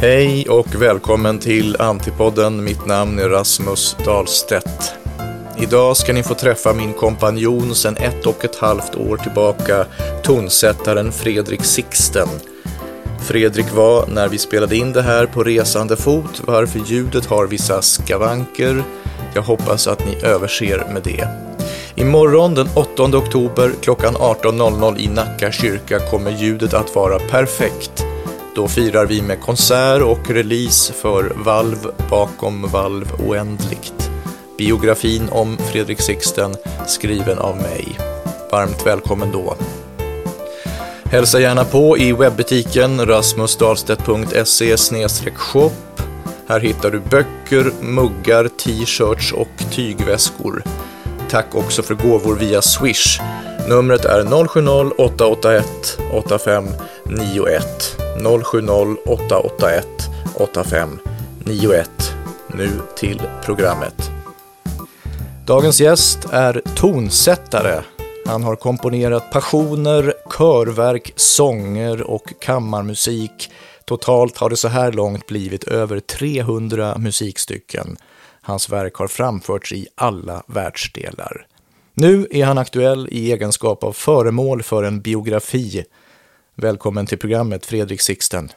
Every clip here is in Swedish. Hej och välkommen till Antipodden. Mitt namn är Rasmus Dahlstedt. Idag ska ni få träffa min kompanjon sedan 1,5 år tillbaka, tonsättaren Fredrik Sixten. Fredrik var, när vi spelade in det här, på resande fot, varför ljudet har vissa skavanker. Jag hoppas att ni överser med det. Imorgon den 8 oktober klockan 18.00 i Nacka kyrka kommer ljudet att vara perfekt. Då firar vi med konsert och release för Valv bakom Valv oändligt. Biografin om Fredrik Sixten, skriven av mig. Varmt välkommen då. Hälsa gärna på i webbutiken rasmusdahlstedt.se/shop. Här hittar du böcker, muggar, t-shirts och tygväskor. Tack också för gåvor via Swish. Numret är 070-881-8591. 070-881-8591. Nu till programmet. Dagens gäst är tonsättare. Han har komponerat passioner, körverk, sånger och kammarmusik. Totalt har det så här långt blivit över 300 musikstycken. Hans verk har framförts i alla världsdelar. Nu är han aktuell i egenskap av föremål för en biografi. Välkommen till programmet, Fredrik Sixten.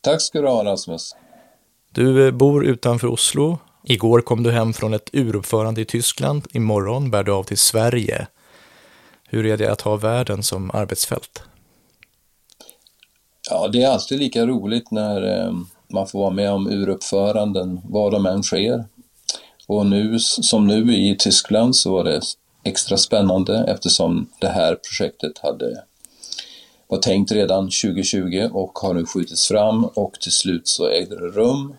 Tack ska du ha, Rasmus. Du bor utanför Oslo. Igår kom du hem från ett uruppförande i Tyskland. Imorgon bär du av till Sverige. Hur är det att ha världen som arbetsfält? Ja, det är alltid lika roligt när man får vara med om uruppföranden, var de än sker. Och nu, som nu i Tyskland, så var det extra spännande eftersom det här projektet var tänkt redan 2020 och har nu skjutits fram och till slut så ägde det rum.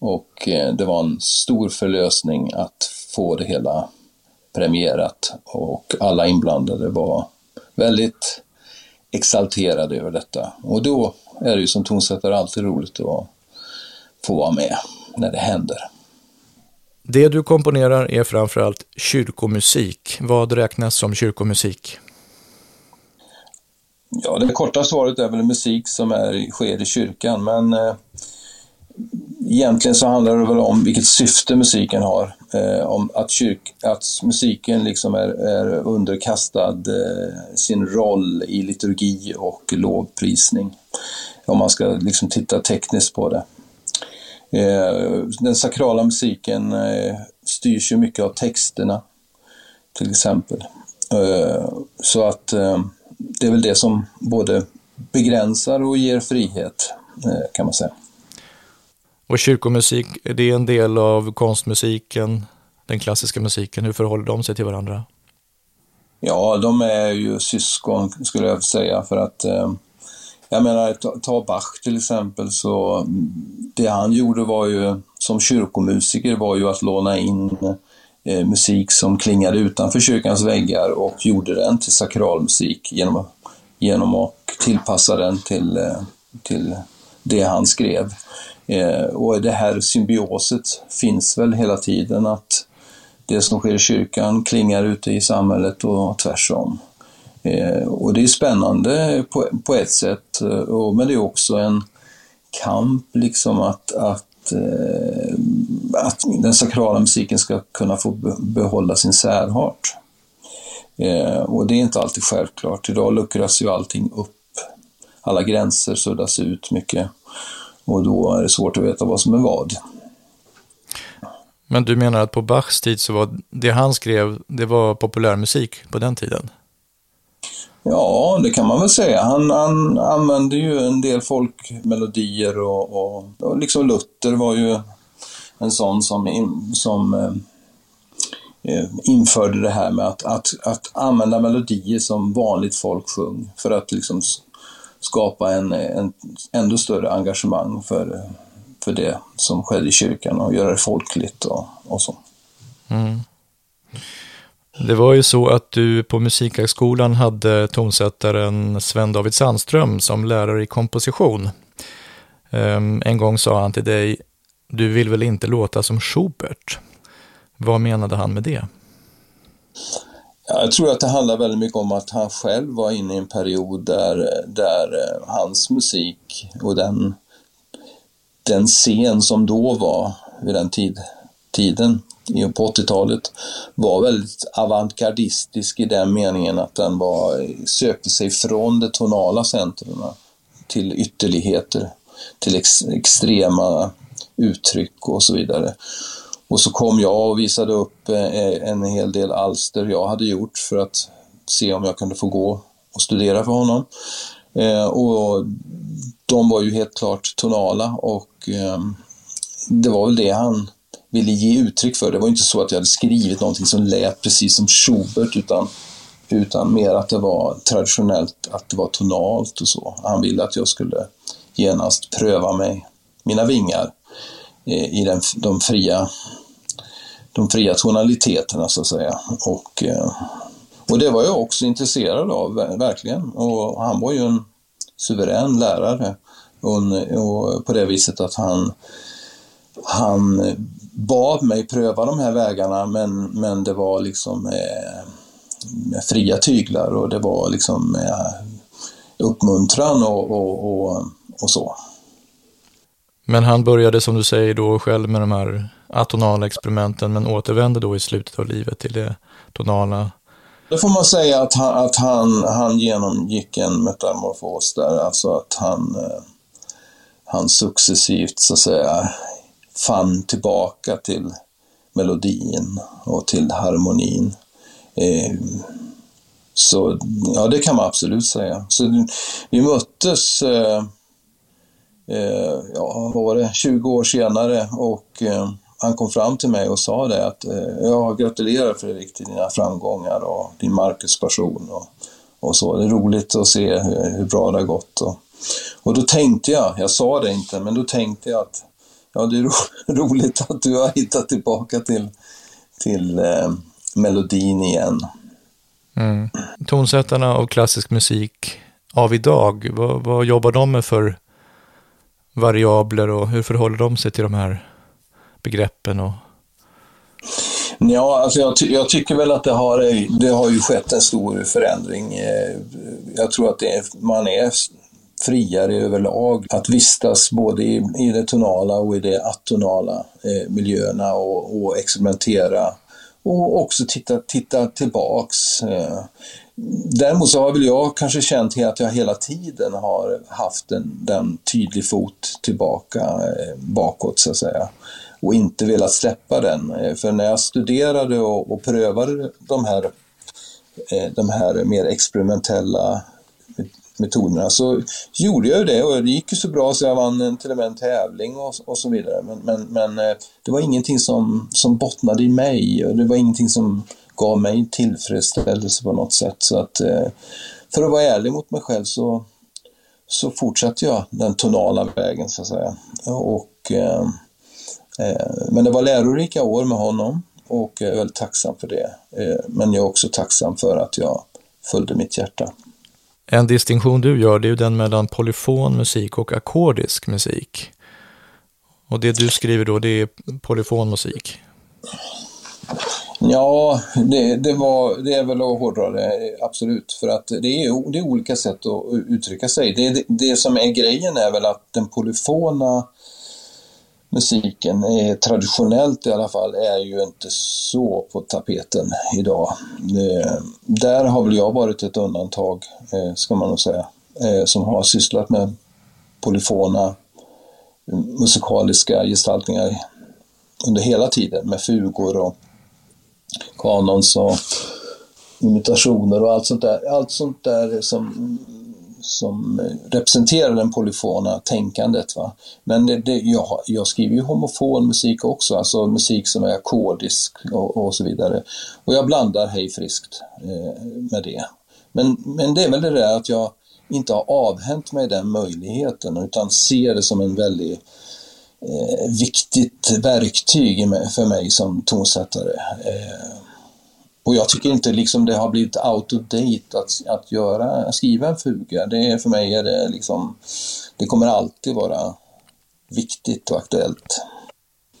Och det var en stor förlösning att få det hela premierat och alla inblandade var väldigt exalterade över detta. Och då är det ju som tonsättare alltid roligt att få vara med när det händer. Det du komponerar är framförallt kyrkomusik. Vad räknas som kyrkomusik? Ja, det korta svaret är väl musik som sker i kyrkan, men egentligen så handlar det väl om vilket syfte musiken har. Om att musiken liksom är underkastad sin roll i liturgi och lovprisning. Om man ska liksom titta tekniskt på det. Den sakrala musiken styrs ju mycket av texterna, till exempel. Så att det är väl det som både begränsar och ger frihet, kan man säga. Och kyrkomusik, det är en del av konstmusiken, den klassiska musiken. Hur förhåller de sig till varandra? Ja, de är ju syskon, skulle jag säga, för att jag menar, ta Bach till exempel, så det han gjorde var ju, som kyrkomusiker, var ju att låna in musik som klingade utanför kyrkans väggar och gjorde den till sakralmusik genom att tillpassa den till det han skrev. Och det här symbioset finns väl hela tiden, att det som sker i kyrkan klingar ute i samhället och tvärsom. Och det är spännande på ett sätt, men det är också en kamp liksom att den sakrala musiken ska kunna få behålla sin särart. Och det är inte alltid självklart. Idag luckras ju allting upp. Alla gränser suddas ut mycket. Och då är det svårt att veta vad som är vad. Men du menar att på Bachs tid så var det han skrev, det var populärmusik på den tiden? Ja, det kan man väl säga. Han använde ju en del folkmelodier och liksom Luther var ju en sån som införde det här med att använda melodier som vanligt folk sjöng för att liksom skapa en ändå större engagemang för det som skedde i kyrkan och göra det folkligt och så. Mm. Det var ju så att du på Musikhögskolan hade tonsättaren Sven David Sandström som lärare i komposition. En gång sa han till dig, du vill väl inte låta som Schubert? Vad menade han med det? Jag tror att det handlar väldigt mycket om att han själv var inne i en period där hans musik och den den scen som då var vid den tiden på 80-talet var väldigt avantgardistisk i den meningen att den sökte sig från det tonala centrumet till ytterligheter, till extrema uttryck och så vidare. Och så kom jag och visade upp en hel del alster jag hade gjort för att se om jag kunde få gå och studera för honom. Och de var ju helt klart tonala, och det var väl det han ville ge uttryck för. Det var inte så att jag hade skrivit någonting som lät precis som Schubert, utan mer att det var traditionellt, att det var tonalt och så. Han ville att jag skulle genast pröva mina vingar i de fria tonaliteterna så att säga. Och det var jag också intresserad av, verkligen. Och han var ju en suverän lärare, och på det viset att han bad mig pröva de här vägarna, men det var liksom med fria tyglar, och det var liksom uppmuntran och så. Men han började, som du säger då, själv med de här atonala experimenten, men återvände då i slutet av livet till det tonala. Då får man säga att han genomgick en metamorfos där, alltså att han successivt så att säga fann tillbaka till melodin och till harmonin. Så ja, det kan man absolut säga. Så vi möttes 20 år senare, och han kom fram till mig och sa det att jag gratulerar Fredrik till dina framgångar och din Markuspassion och så. Det är roligt att se hur bra det har gått. Och då tänkte jag sa det inte, men då tänkte jag att ja, det är roligt att du har hittat tillbaka till melodin igen. Mm. Tonsättarna av klassisk musik av idag, vad jobbar de med för variabler, och hur förhåller de sig till de här begreppen? Ja, alltså jag tycker väl att det har ju skett en stor förändring. Jag tror att man är friare överlag att vistas både i det tonala och i det atonala miljöerna, och experimentera och också titta tillbaks. Däremot så har väl jag kanske känt att jag hela tiden har haft en tydlig fot tillbaka bakåt så att säga, och inte velat släppa den. För när jag studerade och prövade de här mer experimentella metoderna så gjorde jag det, och det gick ju så bra så jag vann till och med en tävling och så vidare. Men det var ingenting som bottnade i mig, och det var ingenting som gav mig tillfredsställelse på något sätt. Så att, för att vara ärlig mot mig själv, så fortsatte jag den tonala vägen så att säga. Men det var lärorika år med honom, och jag är väldigt tacksam för det. Men jag är också tacksam för att jag följde mitt hjärta. En distinktion du gör, det är ju den mellan polyfon musik och ackordisk musik. Och det du skriver då, det är polyfon musik. Ja, det är väl att hårdra det, absolut. För att det är olika sätt att uttrycka sig. Det som är grejen är väl att den polyfona musiken, traditionellt i alla fall, är ju inte så på tapeten idag. Där har väl jag varit ett undantag, ska man nog säga, som har sysslat med polyfona musikaliska gestaltningar under hela tiden, med fugor och kanons och imitationer och allt sånt där som representerar den polyfona tänkandet, va? Men jag skriver ju homofon musik också, alltså musik som är ackordisk och så vidare, och jag blandar hejfriskt med det, men det är väl det där att jag inte har avhänt mig den möjligheten, utan ser det som en väldigt viktigt verktyg för mig som tonsättare. Och jag tycker inte liksom det har blivit out of date att skriva en fuga. För mig är det liksom, det kommer alltid vara viktigt och aktuellt.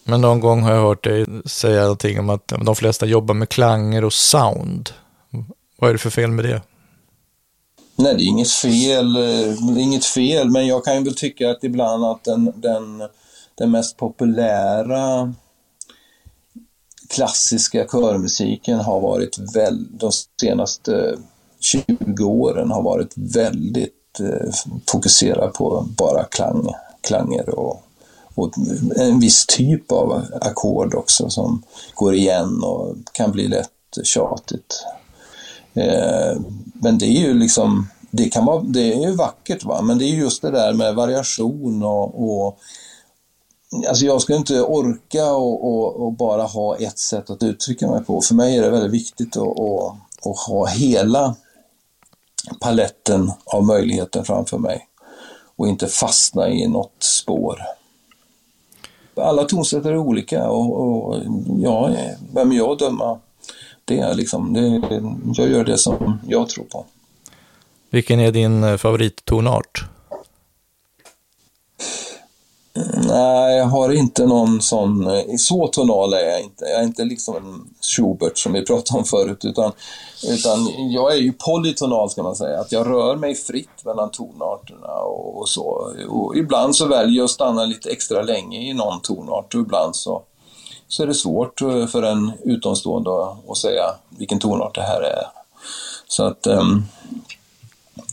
Men någon gång har jag hört dig säga någonting om att de flesta jobbar med klanger och sound. Vad är det för fel med det? Nej, det är inget fel, men jag kan ju väl tycka att ibland att den den mest populära klassiska körmusiken har varit de senaste 20 åren har varit väldigt fokuserad på bara klanger och en viss typ av ackord också som går igen och kan bli lätt tjatigt. Men det är ju liksom det är ju vackert, va, men det är just det där med variation och alltså jag skulle inte orka och bara ha ett sätt att uttrycka mig på. För mig är det väldigt viktigt att ha hela paletten av möjligheter framför mig och inte fastna i något spår. Alla tonsätter är olika och ja, vem jag dömer, det är liksom jag gör det som jag tror på. Vilken är din favorittonart? Nej, jag har inte någon sån. Så tonal är jag inte. Jag är inte liksom en Schubert som vi pratade om förut, utan jag är ju polytonal, ska man säga. Att jag rör mig fritt mellan tonarterna och så. Och ibland så väljer jag att stanna lite extra länge i någon tonart och ibland så är det svårt för en utomstående att säga vilken tonart det här är. Så att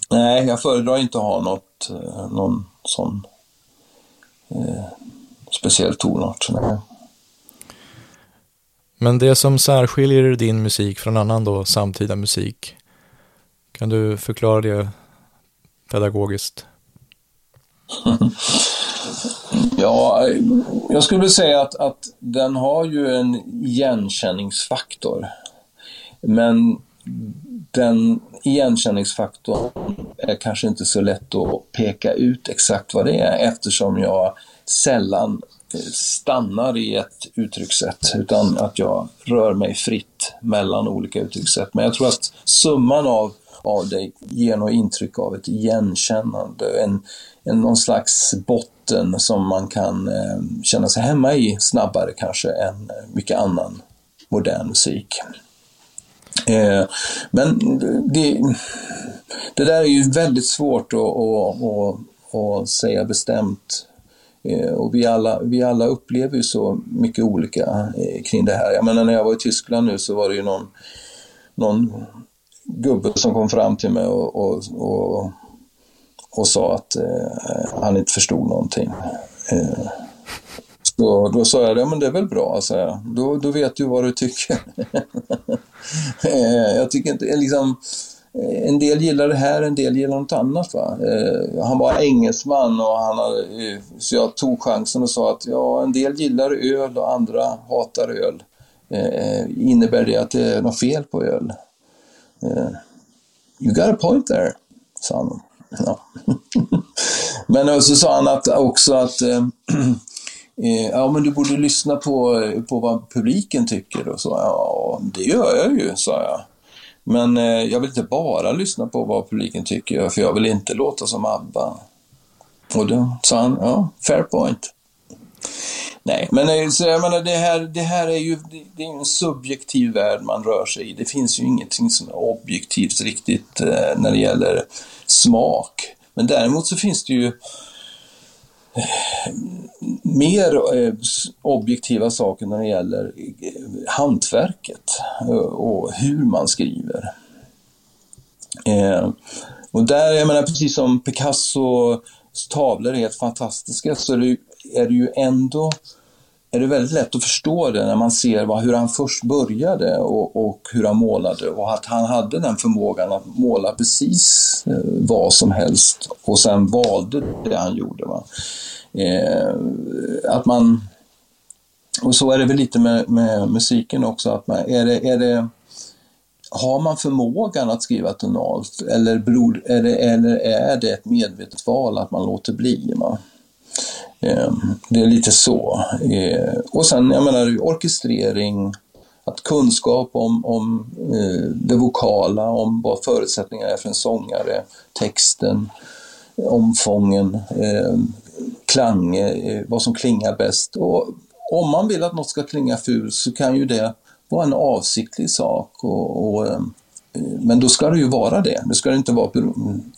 nej, jag föredrar inte att ha någon sån speciell tonart. Men det som särskiljer din musik från annan då samtida musik, kan du förklara det pedagogiskt? Ja, jag skulle vilja säga att den har ju en igenkänningsfaktor, men den igenkänningsfaktorn är kanske inte så lätt att peka ut exakt vad det är, eftersom jag sällan stannar i ett uttryckssätt, utan att jag rör mig fritt mellan olika uttryckssätt. Men jag tror att summan av det ger något intryck av ett igenkännande, någon slags botten som man kan känna sig hemma i snabbare kanske än mycket annan modern musik. Men det där är ju väldigt svårt att säga bestämt, och vi alla upplever ju så mycket olika kring det här. Jag menar, när jag var i Tyskland nu så var det ju någon gubbe som kom fram till mig och sa att han inte förstod någonting. Så då sa jag, ja, men det är väl bra, sa jag. Då vet du vad du tycker. Jag tycker inte, liksom, en del gillar det här, en del gillar något annat, va? Han var engelsman och så jag tog chansen och sa att ja, en del gillar öl och andra hatar öl. Innebär det att det är något fel på öl? You got a point there, sa han. Ja. Men så sa han också att ja, men du borde lyssna på vad publiken tycker. Och så, ja, det gör jag ju, sa jag. Men jag vill inte bara lyssna på vad publiken tycker, för jag vill inte låta som ABBA. Och då sa han, ja, fair point. Nej, men så, jag menar, det här är ju det är en subjektiv värld man rör sig i. Det finns ju ingenting som är objektivt riktigt när det gäller smak. Men däremot så finns det ju mer objektiva saker när det gäller hantverket och hur man skriver. Och där, jag menar, precis som Picassos tavlor är helt fantastiska, så är det ju ändå är det väldigt lätt att förstå det när man ser hur han först började och hur han målade, och att han hade den förmågan att måla precis vad som helst och sen valde det han gjorde, va? Och så är det väl lite med musiken också, att har man förmågan att skriva tonalt, eller är det ett medvetet val att man låter bli, va? Det är lite så. Och sen, jag menar, orkestrering, att kunskap om det vokala, om vad förutsättningarna är för en sångare, texten, omfången, klang, vad som klingar bäst. Och om man vill att något ska klinga fult, så kan ju det vara en avsiktlig sak, men då ska det ju vara det. Det ska det inte vara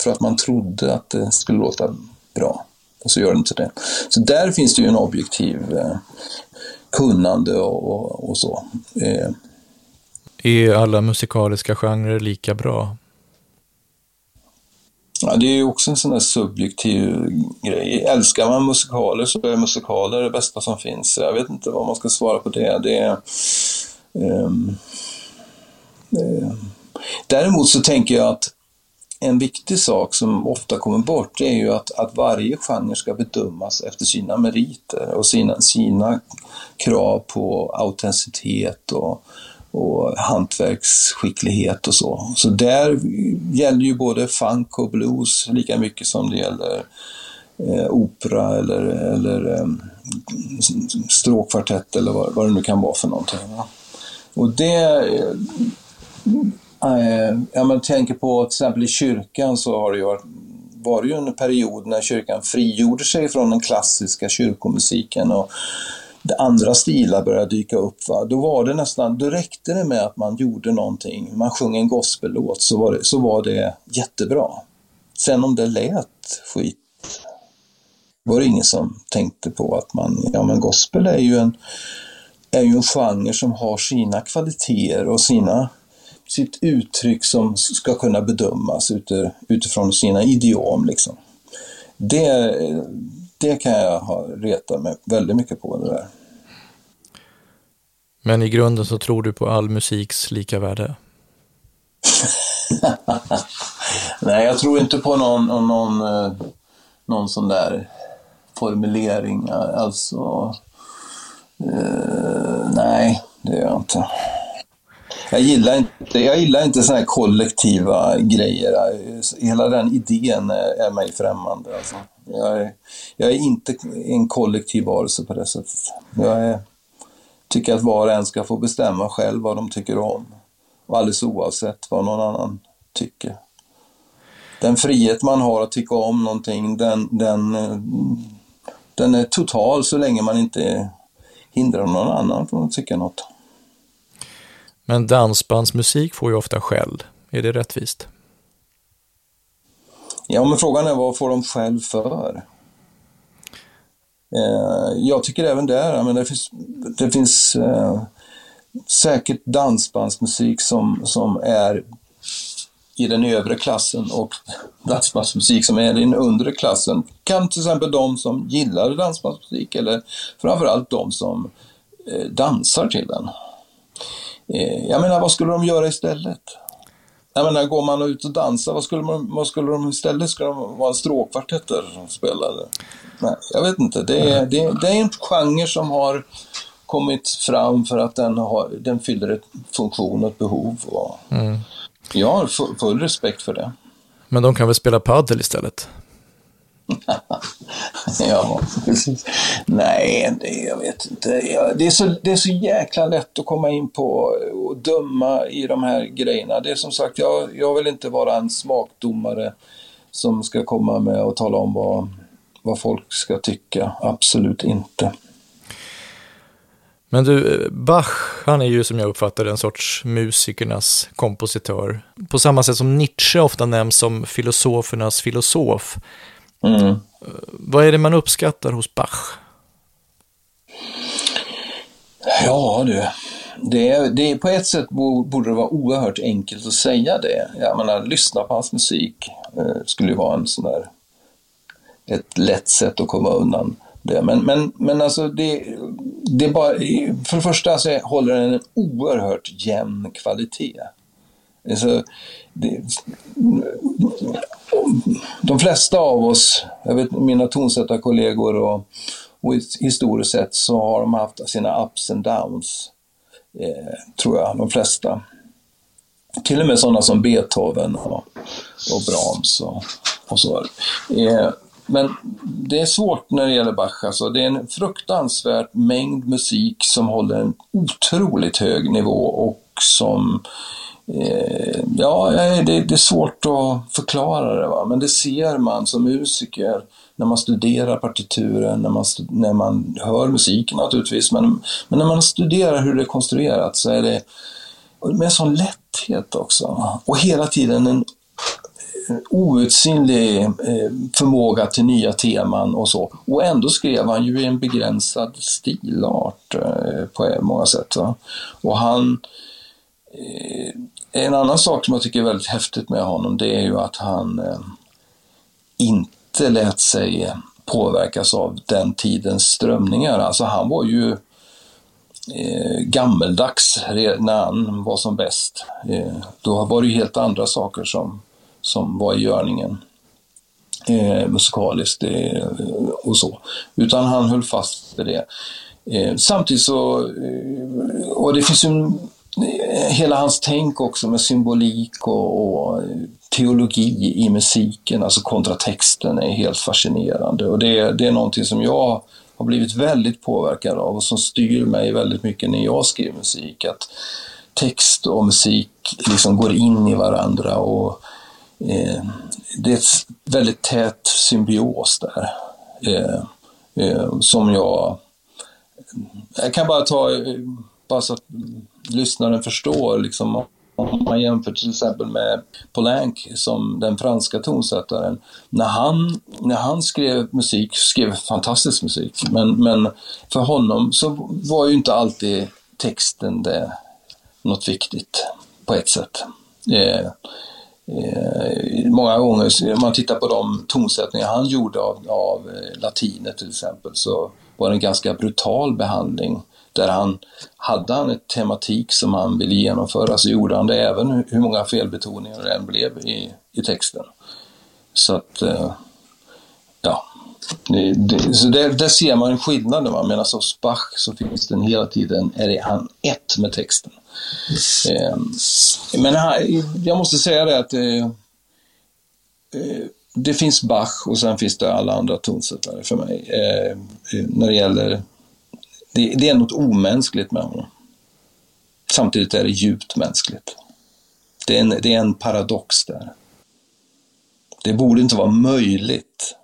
för att man trodde att det skulle låta bra. och så gör det inte det. Så där finns det ju en objektiv kunnande och så. Är alla musikaliska genrer lika bra? Ja, det är ju också en sån där subjektiv grej. Älskar man musikaler så är musikaler det bästa som finns. Jag vet inte vad man ska svara på det. Däremot så tänker jag att en viktig sak som ofta kommer bort är ju att varje genre ska bedömas efter sina meriter och sina krav på autenticitet och hantverksskicklighet och så. Så där gäller ju både funk och blues lika mycket som det gäller opera eller stråkkvartett eller vad det nu kan vara för någonting. Va? Och det... Ja, man tänker på till exempel i kyrkan så har det ju varit en period när kyrkan frigjorde sig från den klassiska kyrkomusiken och andra stilar började dyka upp. Va? Då var det nästan, då räckte det med att man gjorde någonting, man sjöng en gospellåt så var det jättebra. Sen om det lät skit var det ingen som tänkte på att men gospel är ju en genre som har sina kvaliteter och sitt uttryck som ska kunna bedömas utifrån sina idiom liksom. Det kan jag reta mig väldigt mycket på det där. Men i grunden så tror du på all musiks lika värde? Nej, jag tror inte på någon sån där formulering. Alltså, nej, det gör jag inte. Jag gillar inte såna här kollektiva grejer. Hela den idén är mig främmande. Alltså. Jag är inte en kollektiv varelse på det sättet. Jag tycker att var och en ska få bestämma själv vad de tycker om. Och alldeles oavsett vad någon annan tycker. Den frihet man har att tycka om någonting, den är total så länge man inte hindrar någon annan från att tycka något. Men dansbandsmusik får ju ofta skäll. Är det rättvist? Ja, men frågan är vad får de skäll för? Jag tycker även där, men det finns säkert dansbandsmusik som är i den övre klassen och dansbandsmusik som är i den undre klassen. Kan till exempel de som gillar dansbandsmusik eller framförallt de som dansar till den. Jag menar, vad skulle de göra istället? Jag menar, går man ut och dansar, vad skulle de istället? Skulle de vara en stråkkvartett som spelade? Nej, jag vet inte. Det är en genre som har kommit fram för att den fyller en funktion och ett behov. Och jag har full respekt för det. Men de kan väl spela padel istället? Ja, precis. Nej, jag vet inte. Det är så jäkla lätt att komma in på och döma i de här grejerna. Det är som sagt, jag vill inte vara en smakdomare som ska komma med och tala om vad folk ska tycka. Absolut inte. Men du, Bach, han är ju som jag uppfattar en sorts musikernas kompositör. På samma sätt som Nietzsche ofta nämns som filosofernas filosof. Mm. Vad är det man uppskattar hos Bach? Ja du, det är på ett sätt borde det vara oerhört enkelt att säga det. Jag menar, lyssna på hans musik skulle ju vara en sån där ett lätt sätt att komma undan det. Men alltså det är bara, för det första så håller den en oerhört jämn kvalitet. Alltså, de flesta av oss, jag vet mina tonsättarkollegor och historiskt sett så har de haft sina ups and downs, tror jag, de flesta. Till och med sådana som Beethoven och Brahms och så. Men det är svårt när det gäller Bach. Alltså, det är en fruktansvärd mängd musik som håller en otroligt hög nivå och som... Ja, det är svårt att förklara det, va? Men det ser man som musiker när man studerar partituren, när man hör musiken naturligtvis, men när man studerar hur det är konstruerat så är det med en sån lätthet också, va? Och hela tiden en outsinlig förmåga till nya teman och så. Och ändå skrev han ju i en begränsad stilart på många sätt. Va? Och han... En annan sak som jag tycker är väldigt häftigt med honom, det är ju att han inte lät sig påverkas av den tidens strömningar. Alltså han var ju gammeldags när han var som bäst. Då var det ju helt andra saker som var i görningen musikaliskt och så. Utan han höll fast vid det. Samtidigt så, och det finns ju hela hans tänk också med symbolik och teologi i musiken, alltså kontratexten är helt fascinerande, och det är någonting som jag har blivit väldigt påverkad av och som styr mig väldigt mycket när jag skriver musik, att text och musik liksom går in i varandra och det är ett väldigt tät symbios där som jag kan bara ta så att lyssnaren förstår liksom, om man jämför till exempel med Poulenc som den franska tonsättaren, när han skrev fantastisk musik, men för honom så var ju inte alltid texten det något viktigt på ett sätt. Många gånger om man tittar på de tonsättningar han gjorde av latinet till exempel, så var det en ganska brutal behandling där hade han en tematik som han ville genomföra, så gjorde han det även hur många felbetoningar det än blev i texten. Så att ja, där ser man en skillnad när man menar så Bach, så finns den hela tiden, är han ett med texten. Men jag måste säga det att det finns Bach och sen finns det alla andra tonsättare för mig när det gäller. Det är något omänskligt med honom. Samtidigt är det djupt mänskligt. Det är en paradox där. Det borde inte vara möjligt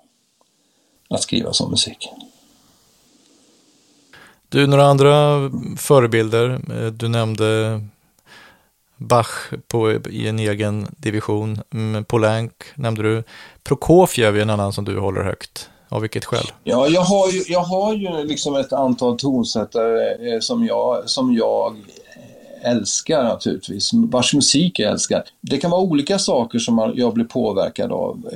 att skriva sån musik. Du, några andra förebilder? Du nämnde Bach i en egen division. Poulenc nämnde du. Prokofiev är en annan som du håller högt. Av vilket skäl? Ja, jag har ju liksom ett antal tonsättare som jag älskar naturligtvis, vars musik jag älskar. Det kan vara olika saker som jag blir påverkad av.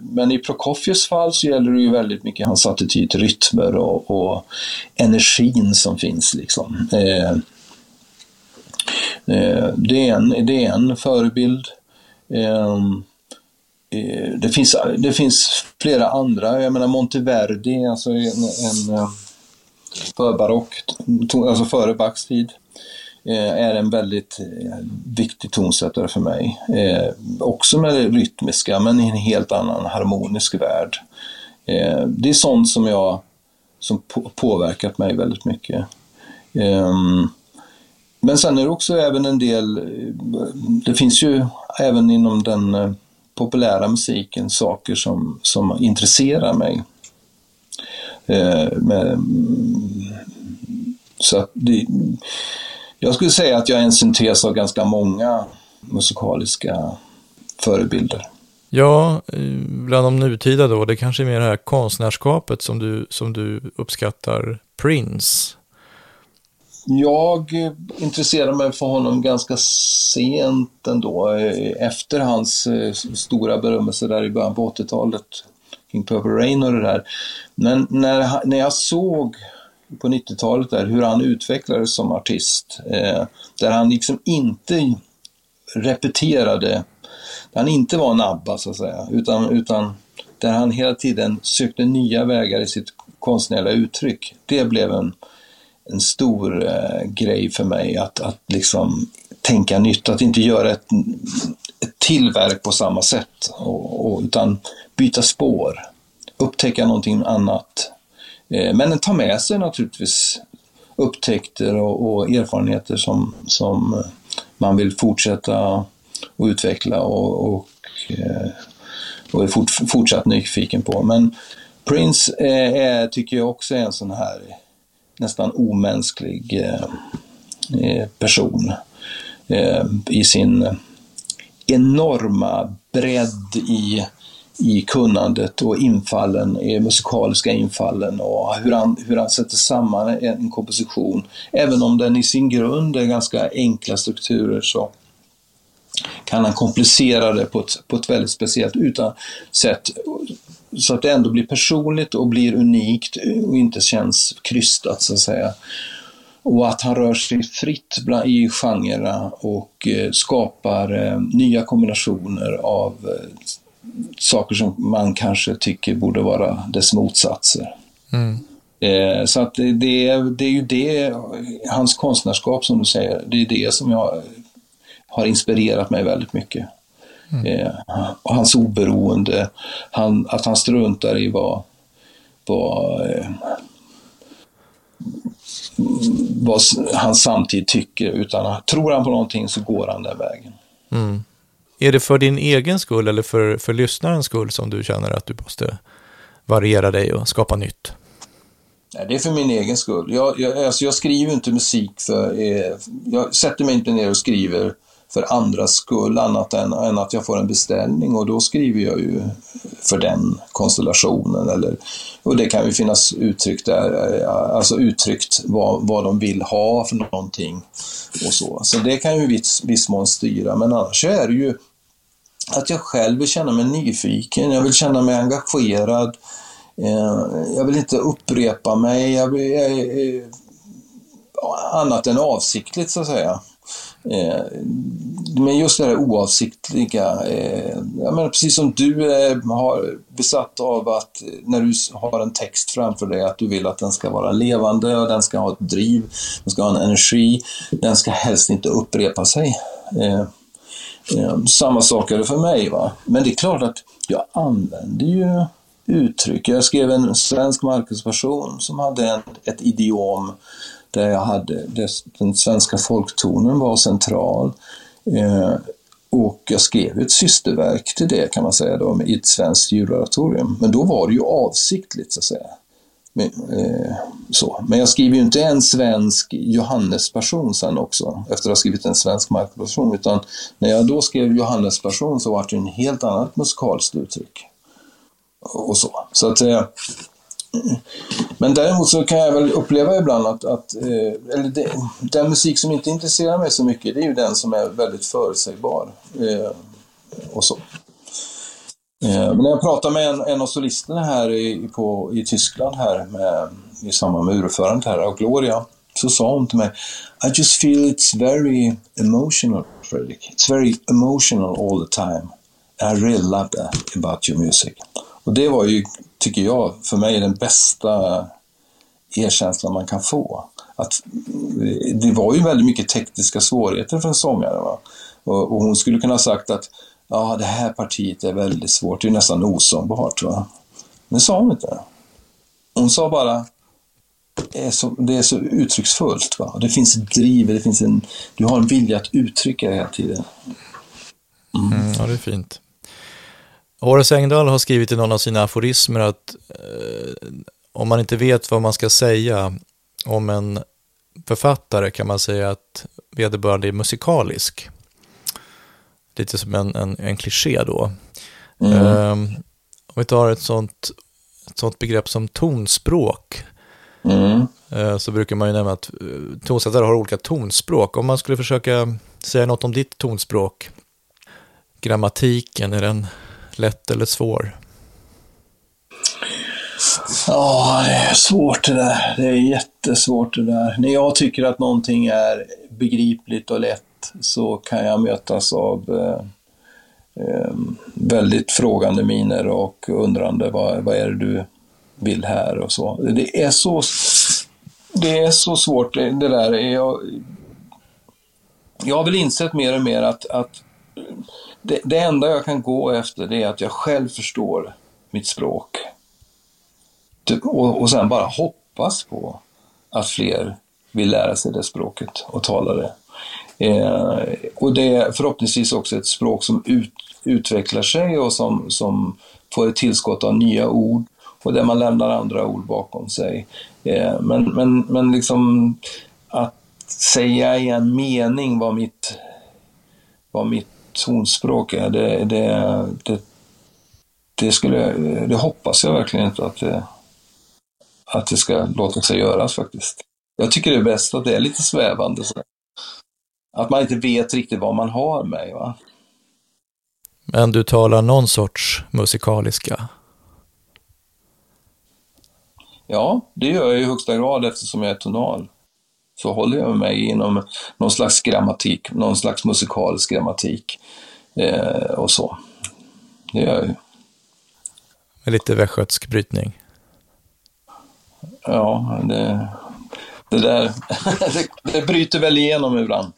Men i Prokofievs fall så gäller det ju väldigt mycket hans attityd, rytmer och energin som finns liksom. Det är en förebild. Det finns flera andra, jag menar Monteverdi, alltså en förbarock, alltså före Bachs tid, är en väldigt viktig tonsättare för mig, också med det rytmiska, men i en helt annan harmonisk värld. Det är sånt som påverkat mig väldigt mycket. Men sen är det också även en del, det finns ju även inom den populära musiken saker som intresserar mig. Så att jag skulle säga att jag är en syntes av ganska många musikaliska förebilder. Ja, bland de nutida då, det kanske är mer det här konstnärskapet som du uppskattar, Prince. Jag intresserade mig för honom ganska sent ändå, efter hans stora berömmelse där i början på 80-talet kring Purple Rain och det där. Men när jag såg på 90-talet där hur han utvecklades som artist, där han liksom inte repeterade, han inte var en ABBA så att säga, utan där han hela tiden sökte nya vägar i sitt konstnärliga uttryck, det blev en stor grej för mig att liksom tänka nytt, att inte göra ett tillverk på samma sätt utan byta spår, upptäcka någonting annat, men ta med sig naturligtvis upptäckter och erfarenheter som man vill fortsätta och utveckla och är fortsatt nyfiken på. Men Prince tycker jag också är en sån här nästan omänsklig person i sin enorma bredd i kunnandet och infallen, musikaliska infallen, och hur han sätter samman en komposition. Även om den i sin grund är ganska enkla strukturer, så kan han komplicera det på ett väldigt speciellt sätt, så att det ändå blir personligt och blir unikt och inte känns krystat, så att säga. Och att han rör sig fritt i genrerna och skapar nya kombinationer av saker som man kanske tycker borde vara dess motsatser. Mm. Så att det är ju det, hans konstnärskap som du säger, det är det som jag har inspirerat mig väldigt mycket. Mm. Och hans oberoende, att han struntar i vad han samtidigt tycker, utan tror han på någonting så går han den vägen. Mm. Är det för din egen skull eller för lyssnarens skull som du känner att du måste variera dig och skapa nytt? Nej, det är för min egen skull. Jag skriver inte musik jag sätter mig inte ner och skriver för andras skull, annat än att jag får en beställning, och då skriver jag ju för den konstellationen, och det kan ju finnas uttryckt där, alltså uttryckt vad de vill ha för någonting och så det kan ju viss mån styra, men annars är det ju att jag själv vill känna mig nyfiken, jag vill känna mig engagerad, jag vill inte upprepa mig, annat än avsiktligt, så att säga. Men just det här oavsiktliga, jag menar, precis som du har besatt av att när du har en text framför dig att du vill att den ska vara levande och den ska ha ett driv, den ska ha en energi, den ska helst inte upprepa sig. Samma sak är det för mig, va? Men det är klart att jag använder ju uttryck. Jag skrev en svensk Markuspassion som hade ett idiom där jag hade den svenska folktonen var central, och jag skrev ett systerverk till det, kan man säga då, i ett svenskt julatorium, men då var det ju avsiktligt, så att säga. Men jag skriver ju inte en svensk Johannespassion sen också, efter att ha skrivit en svensk Markuspassion, utan när jag då skrev Johannespassion så var det ju en helt annat musikalst uttryck och så att men däremot så kan jag väl uppleva ibland att den musik som inte intresserar mig så mycket, det är ju den som är väldigt förutsägbar och så. Men när jag pratade med en av solisterna här i Tyskland här i samband med urförandet här av Gloria, så sa hon till mig: I just feel it's very emotional, Fredrik. It's very emotional all the time. I really love that about your music. Och det var ju, tycker jag, för mig den bästa erkänslan man kan få. Att det var ju väldigt mycket tekniska svårigheter för en sångare, va? Och hon skulle kunna ha sagt att det här partiet är väldigt svårt, det är nästan osångbart, va? Men det sa hon inte. Hon sa bara, det är så uttrycksfullt, va? Det finns ett driv, du har en vilja att uttrycka det hela tiden. Ja, det är fint. Horace Engdahl har skrivit i någon av sina aforismer att om man inte vet vad man ska säga om en författare kan man säga att vederbörande är musikalisk. Lite som en kliché då. Om vi tar ett sånt begrepp som tonspråk, så brukar man ju nämna att tonsättare har olika tonspråk. Om man skulle försöka säga något om ditt tonspråk, grammatiken, är den lätt eller svår? Det är svårt det där. Det är jättesvårt det där. När jag tycker att någonting är begripligt och lätt, så kan jag mötas av väldigt frågande miner och undrande vad är det du vill här och så. Det är så svårt det där. Jag har väl insett mer och mer att det enda jag kan gå efter, det är att jag själv förstår mitt språk. Och sen bara hoppas på att fler vill lära sig det språket och tala det. Och det är förhoppningsvis också ett språk som utvecklar sig och som får ett tillskott av nya ord och där man lämnar andra ord bakom sig. Men liksom att säga i en mening vad mitt tonspråk är, det hoppas jag verkligen inte att det ska låta sig göras faktiskt. Jag tycker det är bäst att det är lite svävande. Så. Att man inte vet riktigt vad man har med, va? Men du talar någon sorts musikaliska? Ja, det gör jag i högsta grad eftersom jag är tonal. Så håller jag mig inom någon slags grammatik, någon slags musikalisk grammatik och så. Det gör jag ju. Med lite västgötsk brytning? Ja, det där det bryter väl igenom ibland.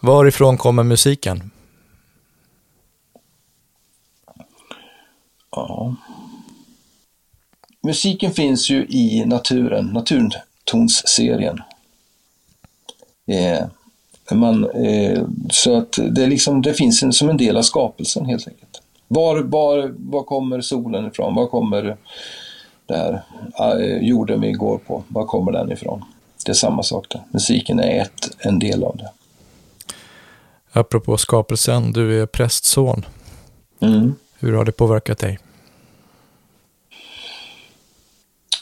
Varifrån kommer musiken? Ja. Musiken finns ju i naturtonsserien. Så att det, liksom, det finns som en del av skapelsen helt enkelt. Var kommer solen ifrån? Var kommer det här jorden vi går på? Var kommer den ifrån? Det är samma sak där. Musiken är en del av det. Apropå skapelsen, du är prästson. Mm. Hur har det påverkat dig?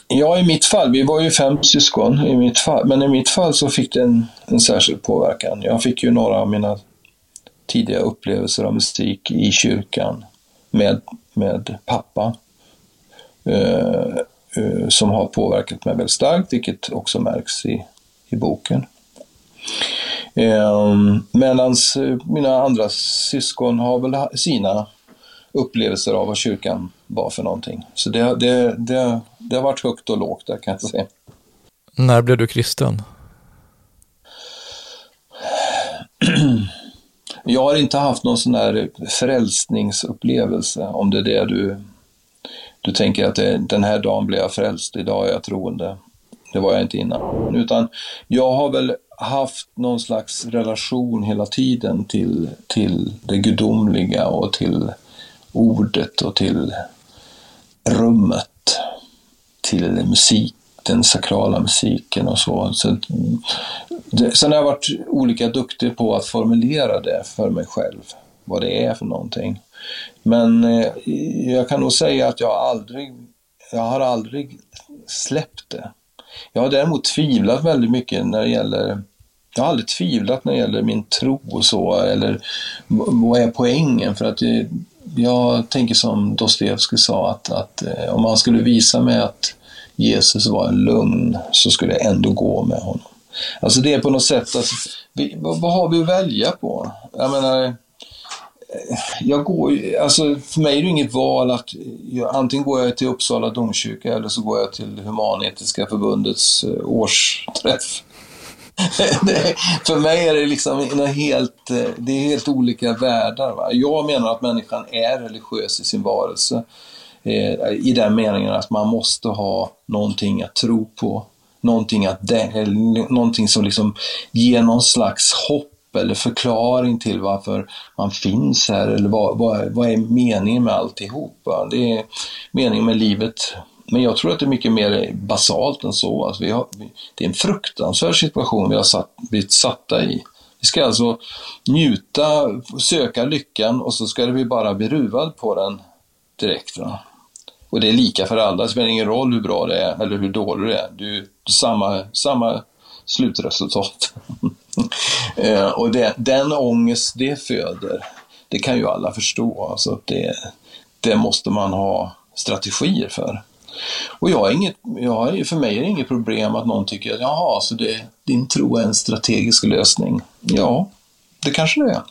Ja, i mitt fall, vi var ju 5 syskon i mitt fall, men i mitt fall så fick det en särskild påverkan. Jag fick ju några av mina tidiga upplevelser av musik i kyrkan med pappa som har påverkat mig väldigt starkt, vilket också märks i boken. Medans mina andra syskon har väl sina upplevelser av vad kyrkan var för någonting. Så det har varit högt och lågt där, kan jag säga. När blev du kristen? Jag har inte haft någon sån här frälsningsupplevelse, om det är det du tänker, att den här dagen blev jag frälst, idag är jag troende. Det var jag inte innan. Utan jag har väl haft någon slags relation hela tiden till det gudomliga och till ordet och till rummet, till musik, den sakrala musiken och så. Sen har jag varit olika duktig på att formulera det för mig själv, vad det är för någonting. Men jag kan nog säga att jag har aldrig släppt det. Jag har däremot tvivlat väldigt mycket jag har aldrig tvivlat när det gäller min tro och så, eller vad är poängen, för att jag tänker som Dostoevsky sa att om man skulle visa mig att Jesus var en lugn, så skulle jag ändå gå med honom. Alltså det är på något sätt att vad har vi att välja på? Jag menar, för mig är det inget val att antingen går jag till Uppsala domkyrka eller så går jag till Humanetiska förbundets årsträff. För mig är det liksom helt olika världar, va? Jag menar att människan är religiös i sin varelse i den meningen att man måste ha någonting att tro på, någonting som liksom ger någon slags hopp eller förklaring till varför man finns här, eller vad är meningen med alltihop, va? Det är meningen med livet. Men jag tror att det är mycket mer basalt än så. Alltså det är en fruktansvärd situation vi har blivit satta i. Vi ska alltså njuta, söka lyckan, och så ska vi bara bli ruvad på den direkt. Va? Och det är lika för alla. Det spelar ingen roll hur bra det är eller hur dålig det är. Det är samma slutresultat. Och den ångest det föder, det kan ju alla förstå. Alltså det måste man ha strategier för. Och för mig är det inget problem att någon tycker att så din tro är en strategisk lösning. Ja, det kanske det är.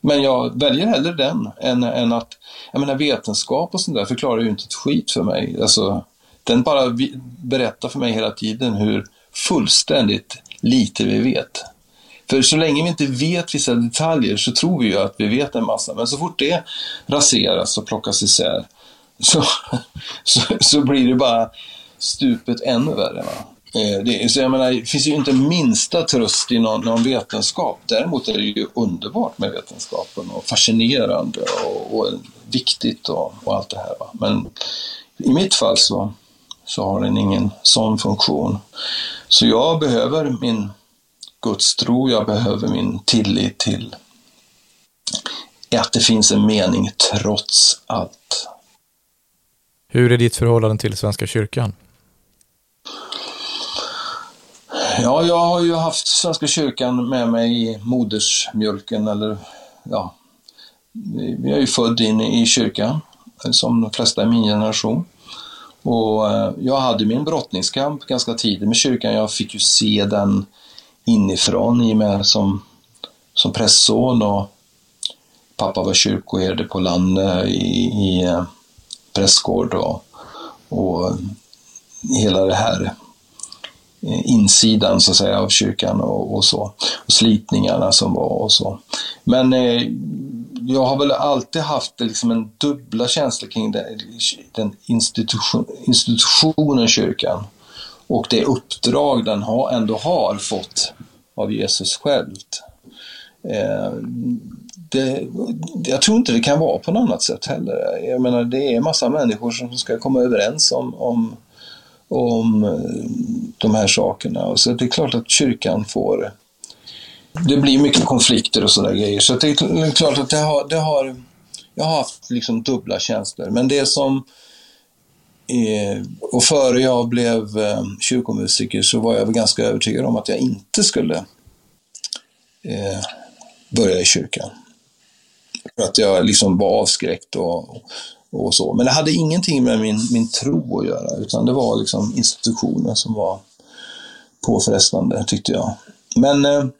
Men jag väljer hellre den än att, jag menar, vetenskap och sånt där förklarar ju inte ett skit för mig. Alltså, den bara berättar för mig hela tiden hur fullständigt lite vi vet. För så länge vi inte vet vissa detaljer så tror vi ju att vi vet en massa. Men så fort det raseras och plockas isär så blir det bara stupet ännu värre. Va? Så jag menar, det finns ju inte minsta tröst i någon vetenskap. Däremot är det ju underbart med vetenskapen och fascinerande och viktigt och allt det här. Va? Men i mitt fall så har den ingen sån funktion. Så jag behöver min gudstro, jag behöver min tillit till att det finns en mening trots allt. Hur är ditt förhållande till Svenska kyrkan? Ja, jag har ju haft Svenska kyrkan med mig i modersmjölken, eller ja, jag är ju född in i kyrkan som de flesta i min generation. Och jag hade min brottningskamp ganska tidigt med kyrkan. Jag fick ju se den inifrån i mig som prästson, och pappa var kyrkoherde på landet i prästgård och hela det här insidan så att säga av kyrkan och så, och slitningarna som var och så. Men jag har väl alltid haft liksom en dubbla känsla kring den institutionen kyrkan och det uppdrag den ändå har fått av Jesus själv. Jag tror inte det kan vara på något annat sätt heller. Jag menar, det är massa människor som ska komma överens om de här sakerna, och så det är klart att kyrkan får, det blir mycket konflikter och sådana grejer, så det är klart att jag har haft liksom dubbla tjänster. Men det som och före jag blev kyrkomusiker så var jag ganska övertygad om att jag inte skulle börja i kyrkan, för att jag liksom var avskräckt och så. Men det hade ingenting med min tro att göra, utan det var liksom institutionen som var påfrestande, tyckte jag. Men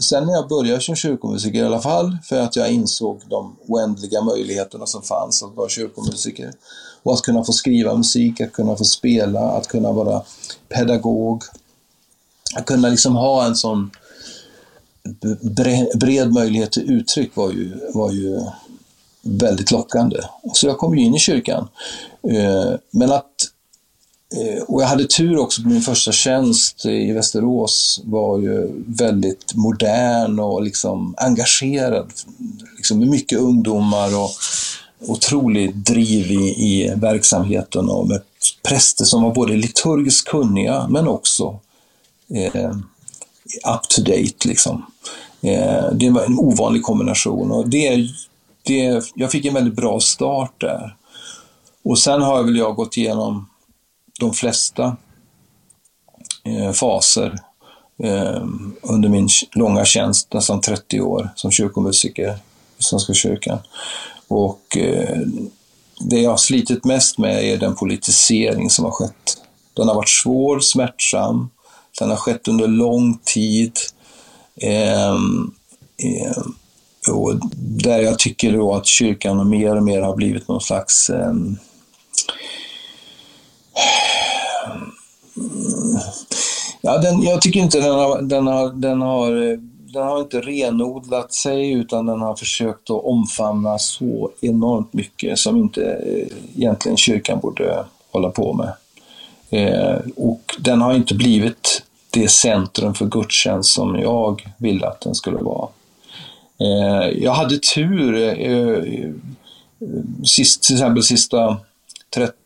sen när jag började som kyrkomusiker i alla fall, för att jag insåg de oändliga möjligheterna som fanns att vara kyrkomusiker, och att kunna få skriva musik, att kunna få spela, att kunna vara pedagog, att kunna liksom ha en sån bred möjlighet till uttryck var ju väldigt lockande. Så jag kom ju in i kyrkan. Men och jag hade tur också på min första tjänst i Västerås, var ju väldigt modern och liksom engagerad, liksom med mycket ungdomar och otroligt driv i verksamheten, och med präster som var både liturgiskt kunniga men också up to date liksom. Det var en ovanlig kombination, och jag fick en väldigt bra start där. Och sen har jag gått igenom de flesta faser under min långa tjänst, nästan 30 år som kyrkomusiker i Svenska kyrkan. Och det jag har slitit mest med är den politisering som har skett. Den har varit svår, smärtsam. Den har skett under lång tid. Och där jag tycker då att kyrkan mer och mer har blivit någon slags jag tycker inte den har inte renodlat sig, utan den har försökt att omfamna så enormt mycket som inte egentligen kyrkan borde hålla på med. Och den har inte blivit det centrum för gudstjänst som jag ville att den skulle vara. Jag hade tur till exempel sista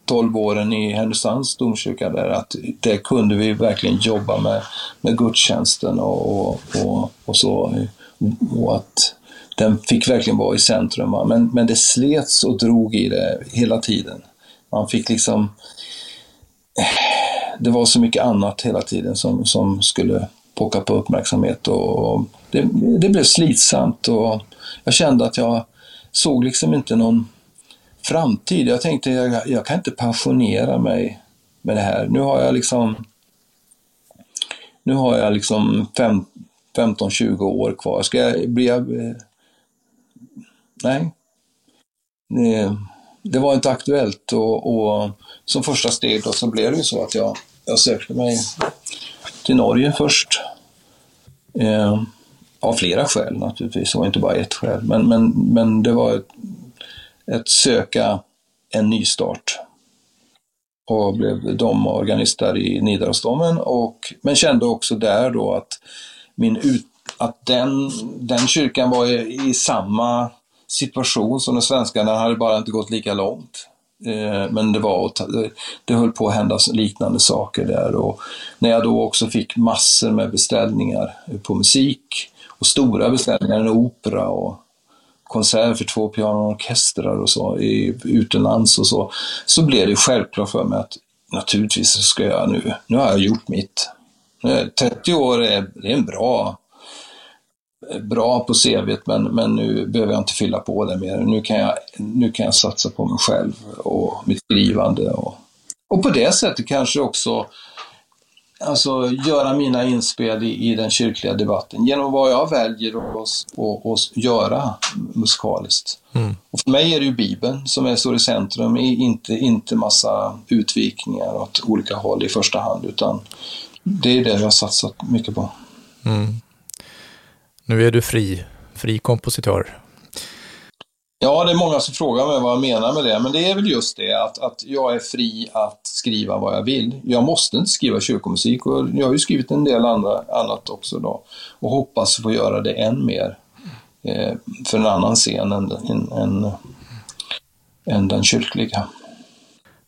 12 åren i Härnösands domkyrka, där att det kunde vi verkligen jobba med gudstjänsten och så, och att den fick verkligen vara i centrum, va? Men det slets och drog i det hela tiden. Man fick liksom, det var så mycket annat hela tiden som skulle pocka på uppmärksamhet, och det blev slitsamt, och jag kände att jag såg liksom inte någon framtid. Jag tänkte, jag kan inte pensionera mig med det här. Nu har jag liksom 15-20 år kvar. Ska jag bli... Nej. Det var inte aktuellt, och som första steg då så blev det ju så att jag sökte mig till Norge först. Av flera skäl naturligtvis, och inte bara ett skäl. Men det var ett söka en ny start. Och blev domorganister i Nidarosdomen, men kände också där då att den kyrkan var i samma situation som den svenska. Den hade bara inte gått lika långt. Men det höll på att hända liknande saker där, och när jag då också fick massor med beställningar på musik och stora beställningar, en opera och konsert för 2 pianoorkestrar och så utomlands och så blev det självklart för mig att naturligtvis ska jag nu har jag gjort mitt. 30 år är en bra på CV:t, men nu behöver jag inte fylla på det mer. Nu kan jag satsa på mig själv och mitt skrivande och på det sättet kanske också, alltså, göra mina inspel i den kyrkliga debatten genom vad jag väljer att göra musikaliskt. Mm. Och för mig är det ju Bibeln som står i centrum, inte massa utvikningar åt olika håll i första hand, utan det är det jag har satsat mycket på. Mm. Nu är du fri kompositör. Ja, det är många som frågar mig vad jag menar med det, men det är väl just det att jag är fri att skriva vad jag vill. Jag måste inte skriva kyrkomusik, och jag har ju skrivit en del annat också då, och hoppas få göra det än mer för en annan scen än den kyrkliga.